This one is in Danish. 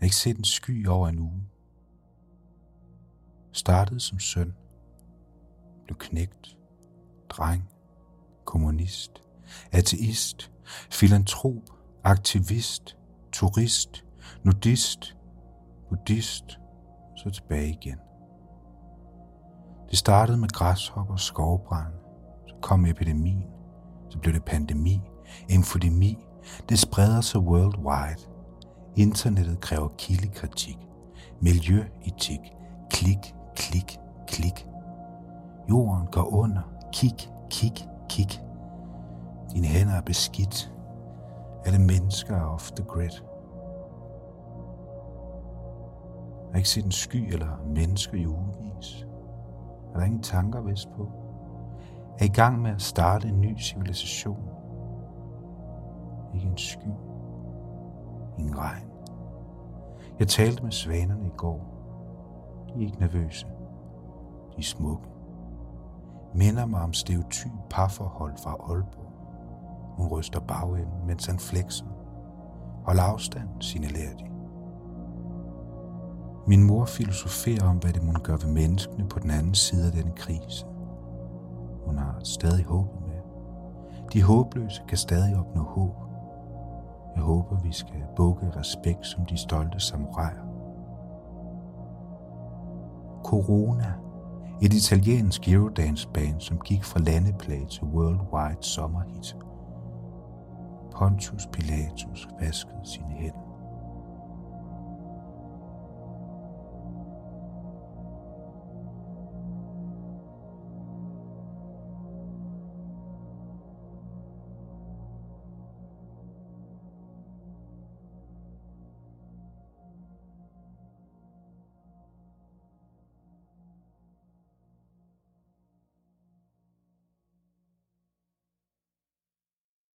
Jeg har ikke set en sky over en uge. Startede som søn, blev knægt, dreng, kommunist, ateist, filantrop, aktivist, turist, nudist, buddhist, så tilbage igen. Det startede med græshopper og skovbrand, så kom epidemien, så blev det pandemi, infodemi, det spreder sig worldwide. Internettet kræver kildekritik, miljøetik, klik, klik, klik. Jorden går under, kik, kik, kik. Dine hænder er beskidt. Alle mennesker er off the grid. Jeg har ikke set en sky eller mennesker i ugevis. Er der ingen tanker vest på? Er i gang med at starte en ny civilisation. Ikke en sky. Ingen regn. Jeg talte med svanerne i går. De er ikke nervøse. De er smukke. Minder mig om stereotyp parforhold fra Aalborg. Hun ryster bagenden, mens han flexer. Hold afstand, signalerer de. Min mor filosoferer om, hvad det må gøre ved menneskene på den anden side af denne krise. Hun har stadig håbet med. De håbløse kan stadig opnå håb. Jeg håber, vi skal bukke respekt som de stolte samuraier. Corona. Et italiensk eurodance-band, som gik fra landeplage til worldwide sommerhit. Pontius Pilatus vaskede sine hænder.